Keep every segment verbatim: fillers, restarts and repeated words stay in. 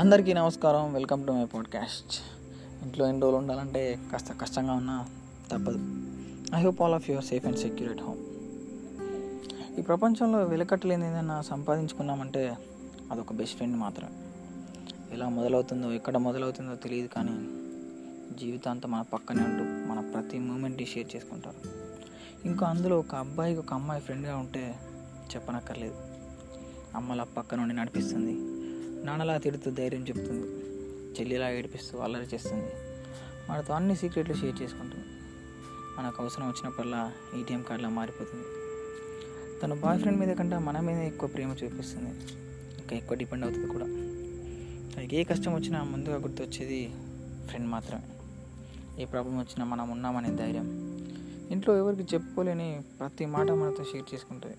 అందరికీ నమస్కారం. Welcome to my podcast. ఇంట్లో ఎన్ని రోజులు ఉండాలంటే కాస్త కష్టంగా ఉన్నా తప్పదు. I hope all of your safe and secure at home. ఈ ప్రపంచంలో వెలకట్టలేని ఏదైనా సంపాదించుకున్నామంటే అదొక బెస్ట్ ఫ్రెండ్ మాత్రమే. ఎలా మొదలవుతుందో ఎక్కడ మొదలవుతుందో తెలియదు, కానీ జీవితాంతం మన పక్కనే ఉంటూ మన ప్రతి మూమెంట్ని షేర్ చేసుకుంటారు. ఇంకా అందులో ఒక అబ్బాయికి ఒక అమ్మాయి ఫ్రెండ్గా ఉంటే చెప్పనక్కర్లేదు. అమ్మలా పక్క నుండి నడిపిస్తుంది, నాన్నలా తిడుతూ ధైర్యం చెప్తుంది, చెల్లిలా ఏడిపిస్తూ అల్లరి చేస్తుంది, మనతో అన్ని సీక్రెట్లు షేర్ చేసుకుంటుంది. మనకు అవసరం వచ్చినప్పుడల్లా ఏటీఎం కార్డులా మారిపోతుంది. తన బాయ్ ఫ్రెండ్ మీద కంటే మన మీద ఎక్కువ ప్రేమ చూపిస్తుంది, ఇంకా ఎక్కువ డిపెండ్ అవుతుంది కూడా. తనకి ఏ కష్టం వచ్చినా ముందుగా గుర్తొచ్చేది ఫ్రెండ్ మాత్రమే. ఏ ప్రాబ్లం వచ్చినా మనం ఉన్నామనే ధైర్యం. ఇంట్లో ఎవరికి చెప్పుకోలేని ప్రతి మాట మనతో షేర్ చేసుకుంటుంది.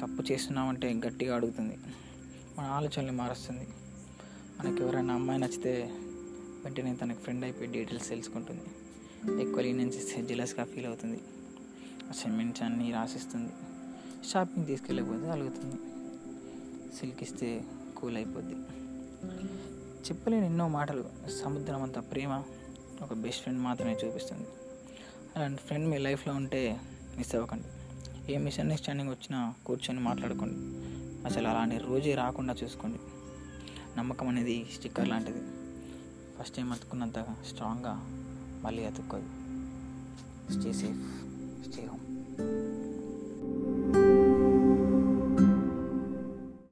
తప్పు చేస్తున్నామంటే గట్టిగా అడుగుతుంది, మన ఆలోచనలు మారుస్తుంది. మనకు ఎవరైనా అమ్మాయి నచ్చితే వెంటనే తనకు ఫ్రెండ్ అయిపోయి డీటెయిల్స్ తెలుసుకుంటుంది. ఎక్కువ లీనియన్సీ జెలస్గా ఫీల్ అవుతుంది. అసైన్మెంట్స్ అన్నీ రాసిస్తుంది. షాపింగ్ తీసుకెళ్ళకపోతే అలుగుతుంది, సిల్క్ ఇస్తే కూల్ అయిపోద్ది. చెప్పలేని ఎన్నో మాటలు, సముద్రం అంత ప్రేమ ఒక బెస్ట్ ఫ్రెండ్ మాత్రమే చూపిస్తుంది. అలాంటి ఫ్రెండ్ మీ లైఫ్లో ఉంటే మిస్ అవ్వకండి. ఏ మిస్అండర్స్టాండింగ్ వచ్చినా కూర్చొని మాట్లాడుకోండి. అసలు అలాంటి రోజే రాకుండా చూసుకోండి. నమ్మకం అనేది స్టిక్కర్ లాంటిది, ఫస్ట్ టైం అతుక్కున్నంత స్ట్రాంగ్గా మళ్ళీ అతుక్కోదు. Stay safe, stay home.